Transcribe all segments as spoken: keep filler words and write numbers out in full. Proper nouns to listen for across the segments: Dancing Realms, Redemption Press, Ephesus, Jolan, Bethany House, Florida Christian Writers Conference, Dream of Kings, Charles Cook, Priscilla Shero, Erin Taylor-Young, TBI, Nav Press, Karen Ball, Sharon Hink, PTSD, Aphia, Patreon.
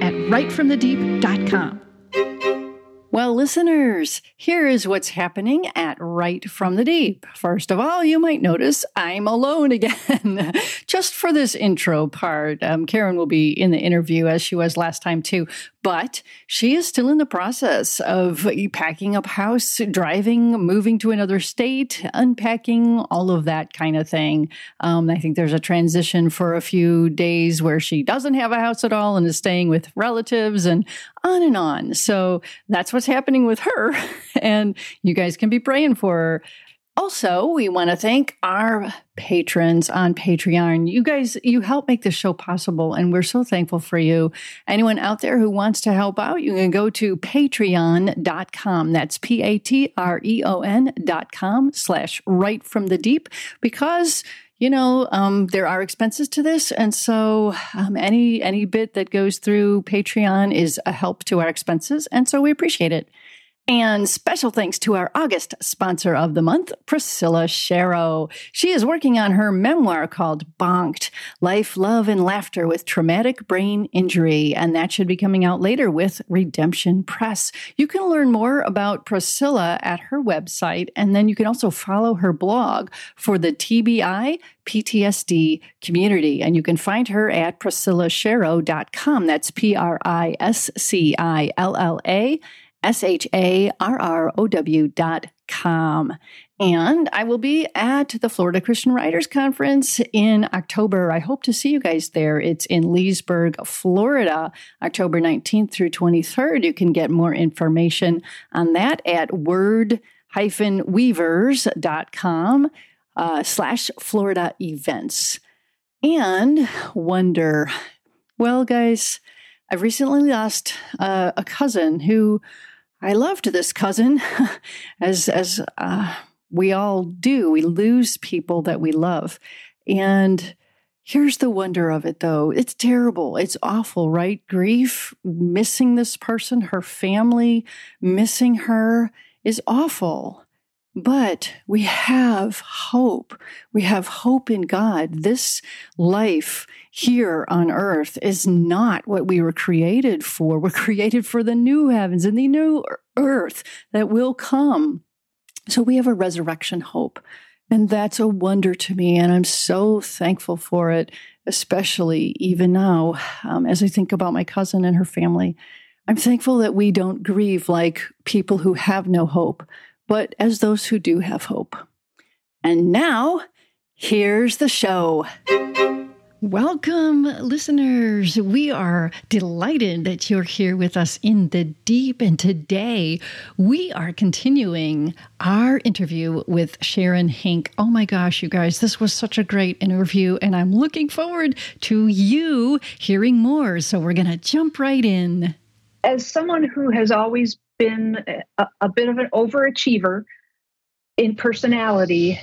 at right from the deep dot com. Well, listeners, here is what's happening at Right from the Deep. First of all, you might notice I'm alone again, just for this intro part. Um, Karen will be in the interview as she was last time too, but she is still in the process of packing up house, driving, moving to another state, unpacking, all of that kind of thing. Um, I think there's a transition for a few days where she doesn't have a house at all and is staying with relatives and on and on. So that's what's happening with her, and you guys can be praying for her. Also, we want to thank our patrons on Patreon. You guys, you help make this show possible, and we're so thankful for you. Anyone out there who wants to help out, you can go to patreon dot com. That's P A T R E O N dot com slash Right from the Deep, because, you know, um, there are expenses to this. And so um, any any bit that goes through Patreon is a help to our expenses, and so we appreciate it. And special thanks to our August sponsor of the month, Priscilla Shero. She is working on her memoir called Bonked, Life, Love, and Laughter with Traumatic Brain Injury. And that should be coming out later with Redemption Press. You can learn more about Priscilla at her website. And then you can also follow her blog for the T B I P T S D community. And you can find her at priscilla shero dot com. That's P R I S C I L L A. S H A R R O W dot com. And I will be at the Florida Christian Writers Conference in October. I hope to see you guys there. It's in Leesburg, Florida, October nineteenth through twenty-third. You can get more information on that at word dash weavers dot com uh, slash Florida events. And wonder, well, guys, I've recently lost uh, a cousin who I loved. This cousin, as as uh, we all do, we lose people that we love. And here's the wonder of it, though. It's terrible. It's awful, right? Grief, missing this person, her family, missing her is awful. But we have hope. We have hope in God. This life here on earth is not what we were created for. We're created for the new heavens and the new earth that will come. So we have a resurrection hope. And that's a wonder to me. And I'm so thankful for it, especially even now, um, as I think about my cousin and her family. I'm thankful that we don't grieve like people who have no hope, but as those who do have hope. And now, here's the show. Welcome, listeners. We are delighted that you're here with us in the deep. And today, we are continuing our interview with Sharon Hink. Oh my gosh, you guys, this was such a great interview, and I'm looking forward to you hearing more. So we're going to jump right in. As someone who has always been a, a bit of an overachiever in personality,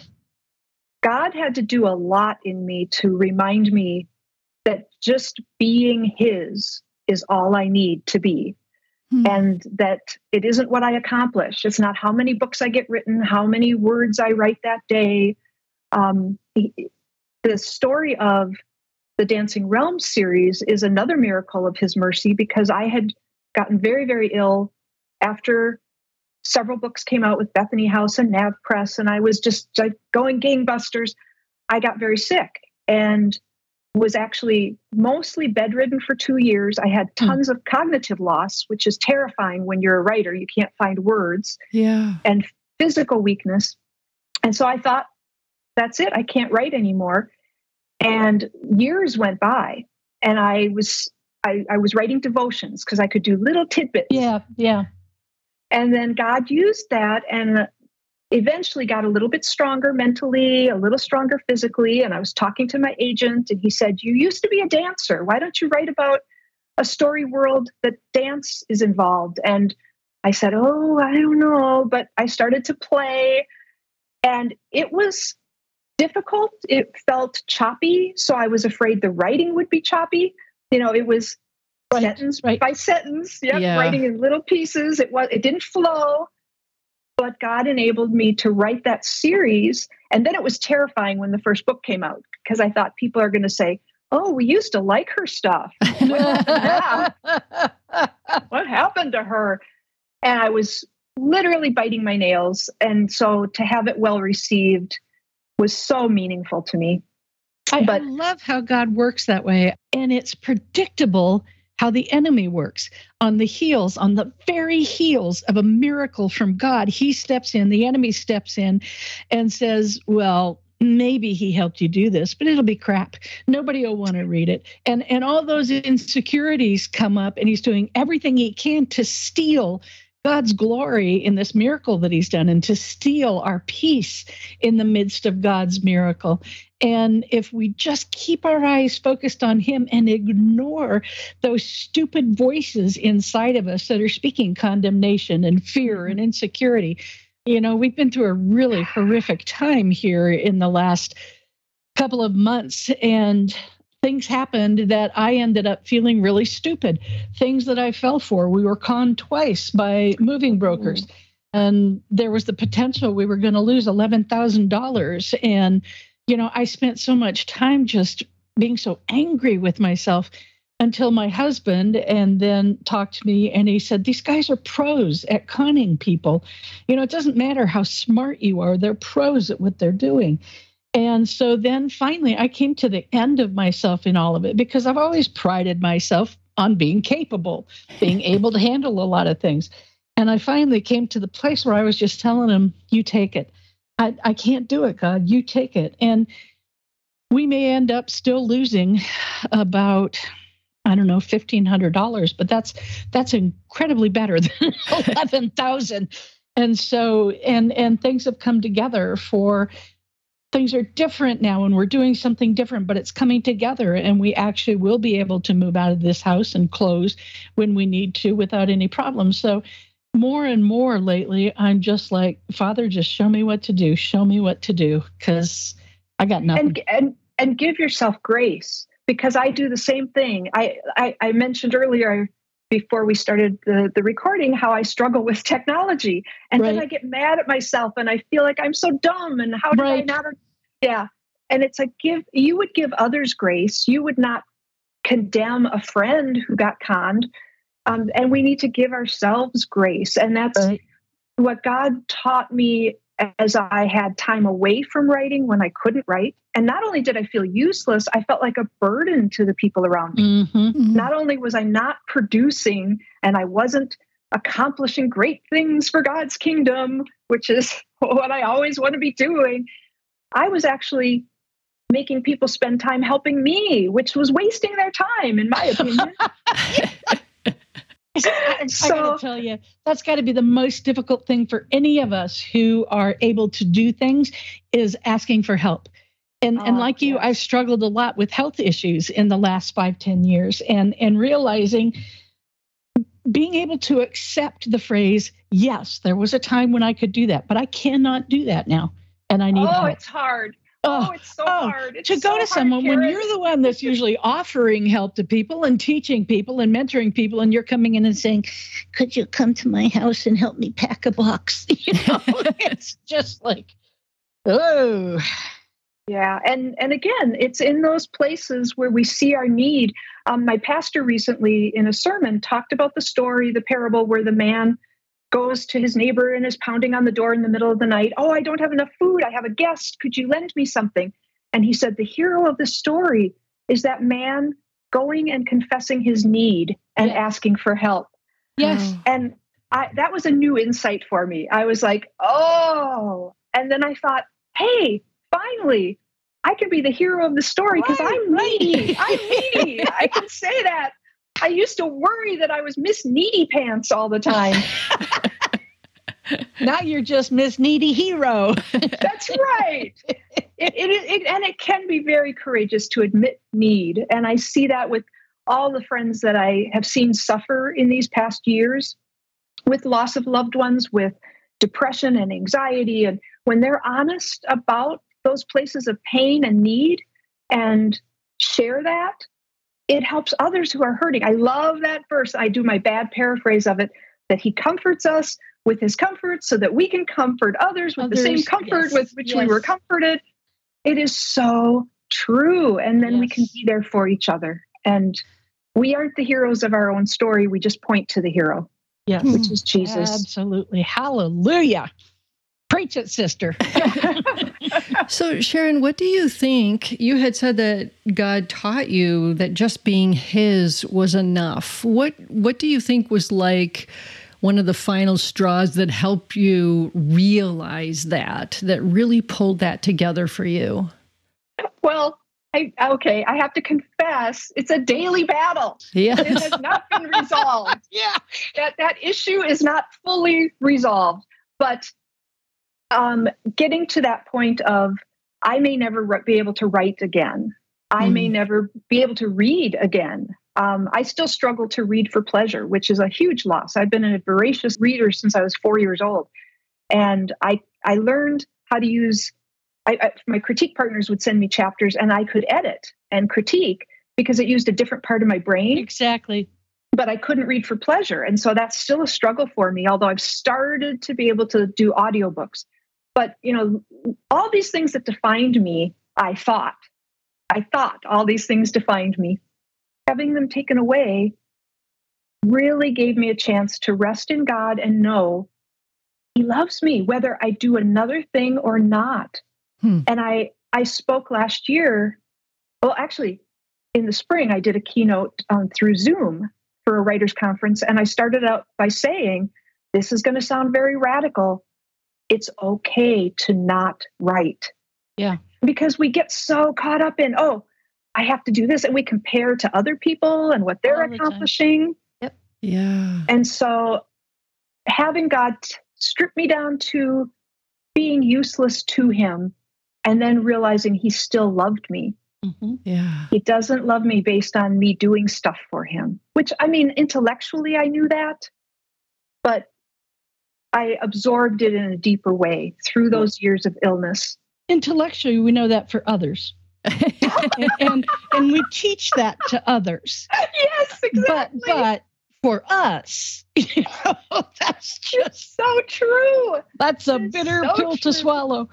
God had to do a lot in me to remind me that just being His is all I need to be. Hmm. And that it isn't what I accomplish. It's not how many books I get written, how many words I write that day. Um, the, the story of the Dancing Realms series is another miracle of His mercy, because I had gotten very, very ill after several books came out with Bethany House and Nav Press, and I was just like going gangbusters. I got very sick and was actually mostly bedridden for two years. I had tons mm. of cognitive loss, which is terrifying when you're a writer. You can't find words. Yeah. And physical weakness. And so I thought, that's it. I can't write anymore. And years went by, and I was I, I was writing devotions because I could do little tidbits. Yeah, yeah. And then God used that, and eventually got a little bit stronger mentally, a little stronger physically. And I was talking to my agent, and he said, you used to be a dancer. Why don't you write about a story world that dance is involved. And I said, oh, I don't know. But I started to play, and it was difficult. It felt choppy. So I was afraid the writing would be choppy. You know, it was right. sentence right. by sentence, yep, yeah. writing in little pieces. It was, it didn't flow. But God enabled me to write that series. And then it was terrifying when the first book came out, because I thought people are going to say, oh, we used to like her stuff. What happened now? What happened to her? And I was literally biting my nails. And so to have it well received was so meaningful to me. I, but, I love how God works that way. And it's predictable how the enemy works. On the heels, on the very heels of a miracle from God, he steps in, the enemy steps in and says, well, maybe he helped you do this, but it'll be crap. Nobody will want to read it. And and all those insecurities come up, and he's doing everything he can to steal God's glory in this miracle that he's done, and to steal our peace in the midst of God's miracle. And if we just keep our eyes focused on him and ignore those stupid voices inside of us that are speaking condemnation and fear and insecurity, you know, we've been through a really horrific time here in the last couple of months, and things happened that I ended up feeling really stupid. Things that I fell for. We were conned twice by moving brokers, mm. and there was the potential we were going to lose eleven thousand dollars. And, you know, I spent so much time just being so angry with myself until my husband and then talked to me, and he said, these guys are pros at conning people. You know, it doesn't matter how smart you are. They're pros at what they're doing. And so then finally, I came to the end of myself in all of it, because I've always prided myself on being capable, being able to handle a lot of things. And I finally came to the place where I was just telling him, you take it. I, I can't do it, God. You take it. And we may end up still losing about, I don't know, fifteen hundred dollars, but that's that's incredibly better than eleven thousand. And so and and things have come together for. Things are different now, and we're doing something different, but it's coming together, and we actually will be able to move out of this house and close when we need to without any problems. So more and more lately, I'm just like, Father, just show me what to do. Show me what to do, because I got nothing. And, and and give yourself grace, because I do the same thing. I, I, I mentioned earlier before we started the, the recording how I struggle with technology. And right. then I get mad at myself, and I feel like I'm so dumb, and how did right. I not? Yeah. And it's like, give, you would give others grace. You would not condemn a friend who got conned. Um, and we need to give ourselves grace. And that's right. what God taught me as I had time away from writing when I couldn't write. And not only did I feel useless, I felt like a burden to the people around me. Mm-hmm, mm-hmm. Not only was I not producing, and I wasn't accomplishing great things for God's kingdom, which is what I always want to be doing, I was actually making people spend time helping me, which was wasting their time, in my opinion. So, I gotta tell you, that's got to be the most difficult thing for any of us who are able to do things, is asking for help. And uh, and like you, yes. I've struggled a lot with health issues in the last five, ten years, and and realizing, being able to accept the phrase, yes, there was a time when I could do that, but I cannot do that now, and I need. Oh, help. It's hard. Oh, oh, it's so oh, hard. It's to go so to someone hard, when you're the one that's usually offering help to people and teaching people and mentoring people, and you're coming in and saying, could you come to my house and help me pack a box? You know, it's just like, oh. Yeah. And, and again, it's in those places where we see our need. Um, my pastor recently in a sermon talked about the story, the parable where the man goes to his neighbor and is pounding on the door in the middle of the night. Oh, I don't have enough food. I have a guest. Could you lend me something? And he said, the hero of the story is that man going and confessing his need and yes. asking for help. Yes. And I, that was a new insight for me. I was like, oh. And then I thought, hey, finally, I can be the hero of the story, because right, I'm right. needy. I'm needy. I can say that. I used to worry that I was Miss Needy Pants all the time. Now you're just Miss Needy Hero. That's right. It, it, it, and it can be very courageous to admit need. And I see that with all the friends that I have seen suffer in these past years with loss of loved ones, with depression and anxiety. And when they're honest about those places of pain and need and share that, it helps others who are hurting. I love that verse. I do my bad paraphrase of it, that he comforts us with his comfort so that we can comfort others with others, the same comfort yes, with which yes. we were comforted. It is so true. And then yes. we can be there for each other. And we aren't the heroes of our own story. We just point to the hero, yes. which is Jesus. Absolutely. Hallelujah. Preach it, sister. So, Sharon, what do you think? You had said that God taught you that just being his was enough. What What do you think was like one of the final straws that helped you realize that, that really pulled that together for you? Well, I, okay, I have to confess, it's a daily battle. Yes. It has not been resolved. yeah. That that issue is not fully resolved, but Um, getting to that point of, I may never re- be able to write again. I mm. may never be able to read again. Um, I still struggle to read for pleasure, which is a huge loss. I've been a voracious reader since I was four years old. And I, I learned how to use, I, I, my critique partners would send me chapters and I could edit and critique because it used a different part of my brain. Exactly. But I couldn't read for pleasure. And so that's still a struggle for me, although I've started to be able to do audiobooks. But, you know, all these things that defined me, I thought, I thought all these things defined me. Having them taken away really gave me a chance to rest in God and know he loves me, whether I do another thing or not. Hmm. And I, I spoke last year. Well, actually, in the spring, I did a keynote um, through Zoom for a writer's conference. And I started out by saying, this is going to sound very radical. It's okay to not write. Yeah. Because we get so caught up in, oh, I have to do this. And we compare to other people and what they're All accomplishing. The yep. Yeah. And so having God strip me down to being useless to him and then realizing he still loved me. Mm-hmm. Yeah. He doesn't love me based on me doing stuff for him, which, I mean, intellectually I knew that, but I absorbed it in a deeper way through those years of illness. Intellectually, we know that for others. and, and and we teach that to others. Yes, exactly. But, but for us, you know, that's just it's so true. That's a it's bitter so pill true. to swallow.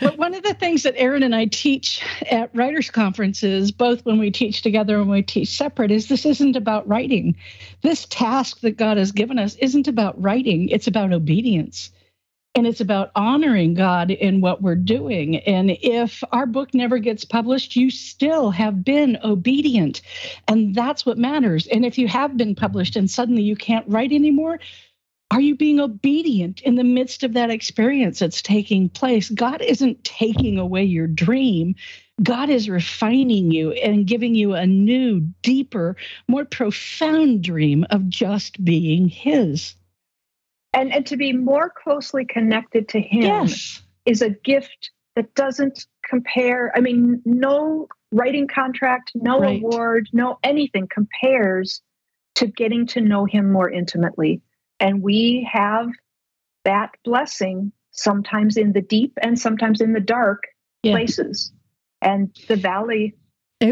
But one of the things that Erin and I teach at writers' conferences, both when we teach together and when we teach separate, is this isn't about writing. This task that God has given us isn't about writing. It's about obedience. And it's about honoring God in what we're doing. And if our book never gets published, you still have been obedient. And that's what matters. And if you have been published and suddenly you can't write anymore, are you being obedient in the midst of that experience that's taking place? God isn't taking away your dream. God is refining you and giving you a new, deeper, more profound dream of just being his. And and to be more closely connected to him yes. is a gift that doesn't compare. I mean, no writing contract, no right. award, no anything compares to getting to know him more intimately. And we have that blessing sometimes in the deep and sometimes in the dark yeah. places and the valley.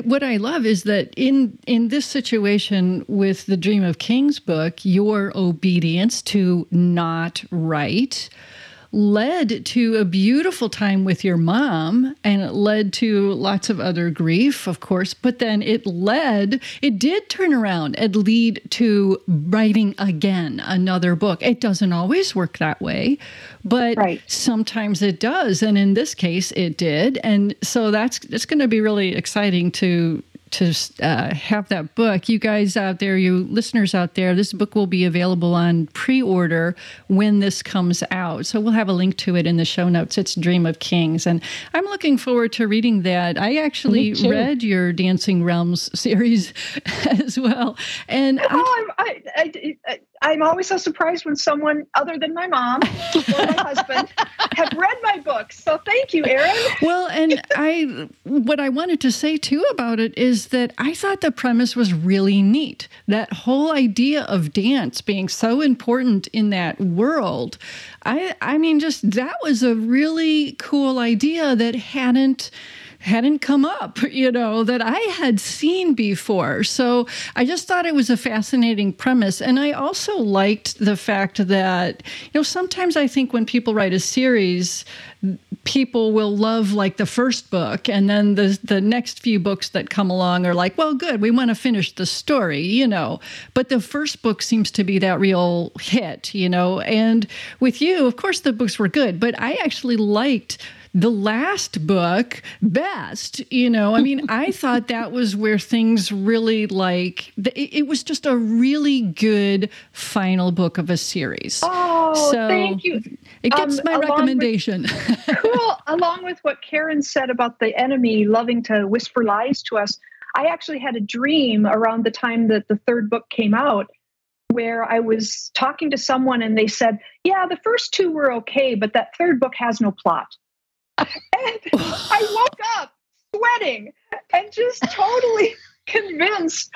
What I love is that in, in this situation with the Dream of Kings book, your obedience to not write led to a beautiful time with your mom, and it led to lots of other grief, of course, but then it led, it did turn around and lead to writing again, another book. It doesn't always work that way, but right. sometimes it does. And in this case, it did. And so that's, it's going to be really exciting to to uh, have that book. You guys out there, you listeners out there, this book will be available on pre-order when this comes out. So we'll have a link to it in the show notes. It's Dream of Kings. And I'm looking forward to reading that. I actually read your Dancing Realms series as well. And oh, I, I, I, I'm always so surprised when someone other than my mom or my husband have read my books. So thank you, Erin. Well, and I, what I wanted to say too about it is that I thought the premise was really neat. That whole idea of dance being so important in that world. I, I mean, just that was a really cool idea that hadn't, hadn't come up, you know, that I had seen before. So I just thought it was a fascinating premise. And I also liked the fact that, you know, sometimes I think when people write a series, people will love like the first book, and then the the next few books that come along are like, well, good, we want to finish the story, you know. But the first book seems to be that real hit, you know. And with you, of course, the books were good, but I actually liked the last book best, you know. I mean, I thought that was where things really, like, it was just a really good final book of a series. Oh, so thank you. It gets um, my recommendation. With, cool. Along with what Karen said about the enemy loving to whisper lies to us, I actually had a dream around the time that the third book came out, where I was talking to someone and they said, yeah, the first two were okay, but that third book has no plot. And I woke up sweating and just totally convinced,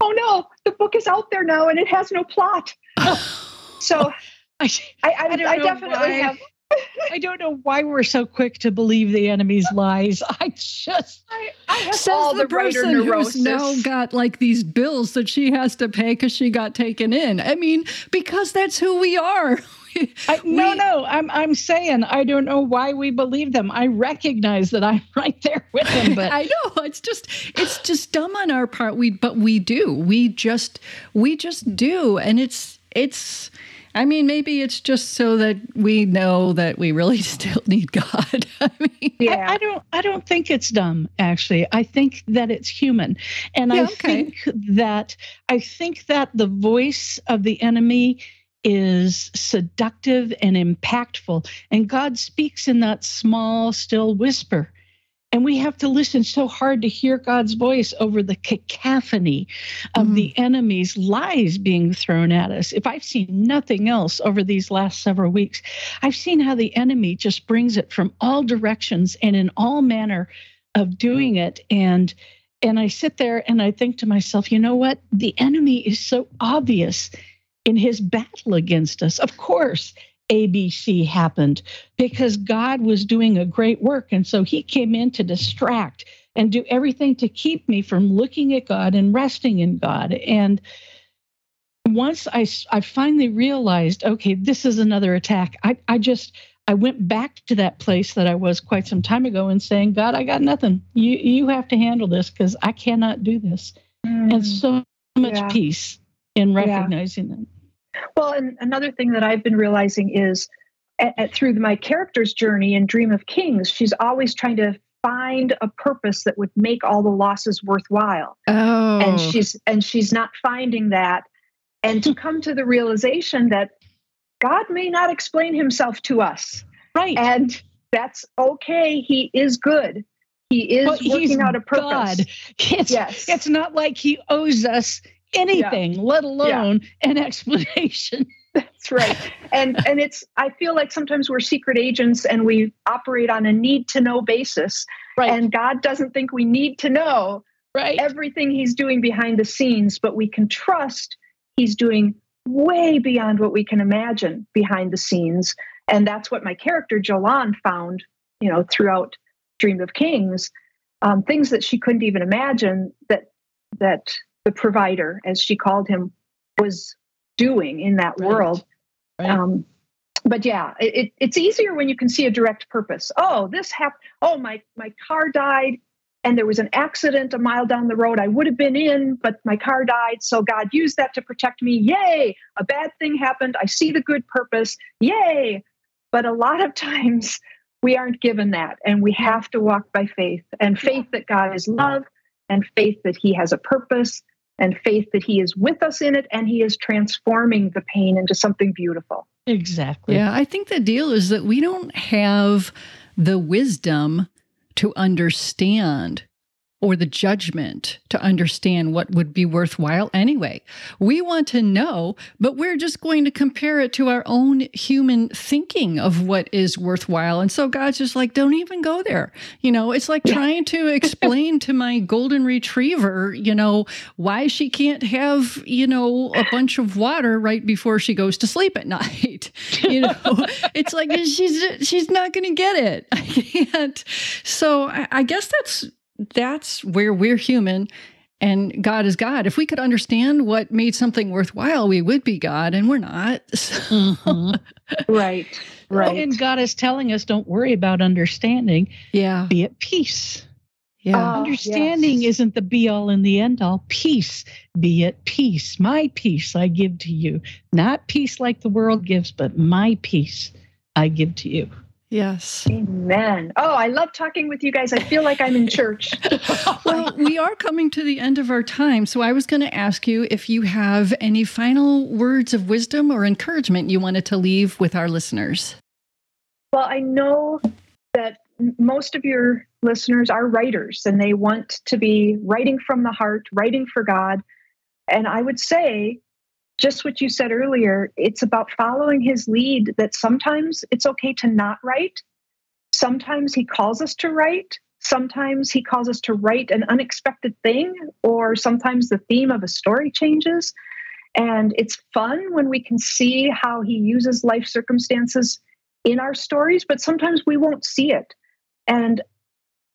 oh no, the book is out there now and it has no plot. So I, I, I, I, I definitely why, have. I don't know why we're so quick to believe the enemy's lies. I just, I, I have says all the, the person neurosis. Who's now got like these bills that she has to pay because she got taken in. I mean, because that's who we are. I, no, we, no, I'm I'm saying I don't know why we believe them. I recognize that I'm right there with them, but I know it's just it's just dumb on our part. We but we do. We just we just do, and it's it's. I mean, maybe it's just so that we know that we really still need God. I mean, yeah. I, I don't I don't think it's dumb, actually. I think that it's human. And yeah, I okay. think that I think that the voice of the enemy is seductive and impactful. And God speaks in that small, still whisper. And we have to listen so hard to hear God's voice over the cacophony of mm-hmm. the enemy's lies being thrown at us. If I've seen nothing else over these last several weeks, I've seen how the enemy just brings it from all directions and in all manner of doing it. And and I sit there and I think to myself, you know what? The enemy is so obvious in his battle against us. Of course, A B C happened because God was doing a great work. And so he came in to distract and do everything to keep me from looking at God and resting in God. And once I, I finally realized, okay, this is another attack. I, I just, I went back to that place that I was quite some time ago and saying, God, I got nothing. You, you have to handle this because I cannot do this. Mm, and so much yeah. peace in recognizing yeah. them. Well, and another thing that I've been realizing is at, at, through my character's journey in Dream of Kings, she's always trying to find a purpose that would make all the losses worthwhile. Oh. And she's and she's not finding that. And to come to the realization that God may not explain himself to us. Right. And that's okay. He is good. He is well, working out a purpose. God. It's, yes. It's not like he owes us anything, yeah. let alone yeah. an explanation. That's right. And and it's, I feel like sometimes we're secret agents and we operate on a need to know basis. Right. And God doesn't think we need to know right. everything he's doing behind the scenes, but we can trust he's doing way beyond what we can imagine behind the scenes. And that's what my character Jolan found, you know, throughout Dream of Kings, um, things that she couldn't even imagine that, that, the provider, as she called him, was doing in that right. world. Right. Um, but yeah, it, it's easier when you can see a direct purpose. Oh, this happened. Oh, my, my car died and there was an accident a mile down the road I would have been in, but my car died. So God used that to protect me. Yay. A bad thing happened. I see the good purpose. Yay. But a lot of times we aren't given that and we have to walk by faith and faith that God is love and faith that he has a purpose. And faith that he is with us in it and he is transforming the pain into something beautiful. Exactly. Yeah, I think the deal is that we don't have the wisdom to understand or the judgment to understand what would be worthwhile anyway. We want to know, but we're just going to compare it to our own human thinking of what is worthwhile. And so God's just like, don't even go there. You know, it's like trying to explain to my golden retriever, you know, why she can't have, you know, a bunch of water right before she goes to sleep at night. You know, it's like she's she's not going to get it. I can't. So I, I guess that's that's where we're human and God is God. If we could understand what made something worthwhile, we would be God, and we're not. So. Mm-hmm. Right, right. And God is telling us, don't worry about understanding. Yeah. Be at peace. Yeah. Oh, understanding yes. isn't the be all and the end all. Peace, be at peace. My peace I give to you. Not peace like the world gives, but my peace I give to you. Yes. Amen. Oh, I love talking with you guys. I feel like I'm in church. Well, we are coming to the end of our time. So I was going to ask you if you have any final words of wisdom or encouragement you wanted to leave with our listeners. Well, I know that most of your listeners are writers and they want to be writing from the heart, writing for God. And I would say, just what you said earlier, it's about following his lead, that sometimes it's okay to not write. Sometimes he calls us to write. Sometimes he calls us to write an unexpected thing, or sometimes the theme of a story changes. And it's fun when we can see how he uses life circumstances in our stories, but sometimes we won't see it. And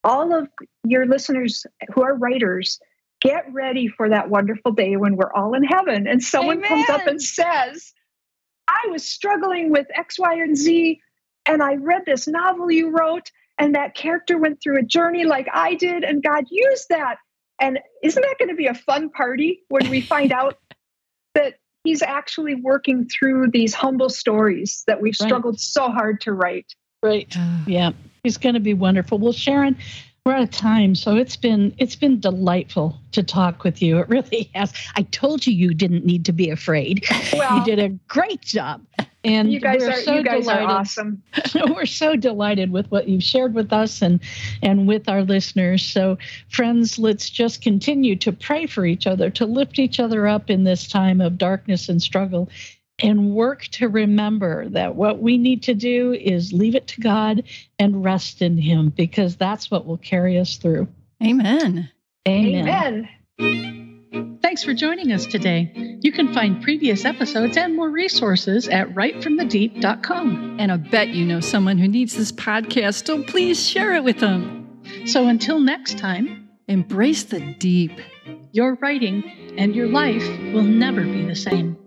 all of your listeners who are writers, get ready for that wonderful day when we're all in heaven and someone Amen. Comes up and says, I was struggling with X, Y, and Z, and I read this novel you wrote, and that character went through a journey like I did, and God used that. And isn't that going to be a fun party when we find out that he's actually working through these humble stories that we've right. struggled so hard to write? Right. Yeah. It's going to be wonderful. Well, Sharon, we're out of time, so it's been it's been delightful to talk with you. It really has. I told you you didn't need to be afraid. Well, you did a great job, and you guys are so you guys delighted. Are awesome. We're so delighted with what you've shared with us and and with our listeners. So, friends, let's just continue to pray for each other, to lift each other up in this time of darkness and struggle, and work to remember that what we need to do is leave it to God and rest in him, because that's what will carry us through. Amen. Amen. Amen. Thanks for joining us today. You can find previous episodes and more resources at right from the deep dot com. And I bet you know someone who needs this podcast, so please share it with them. So until next time, embrace the deep. Your writing and your life will never be the same.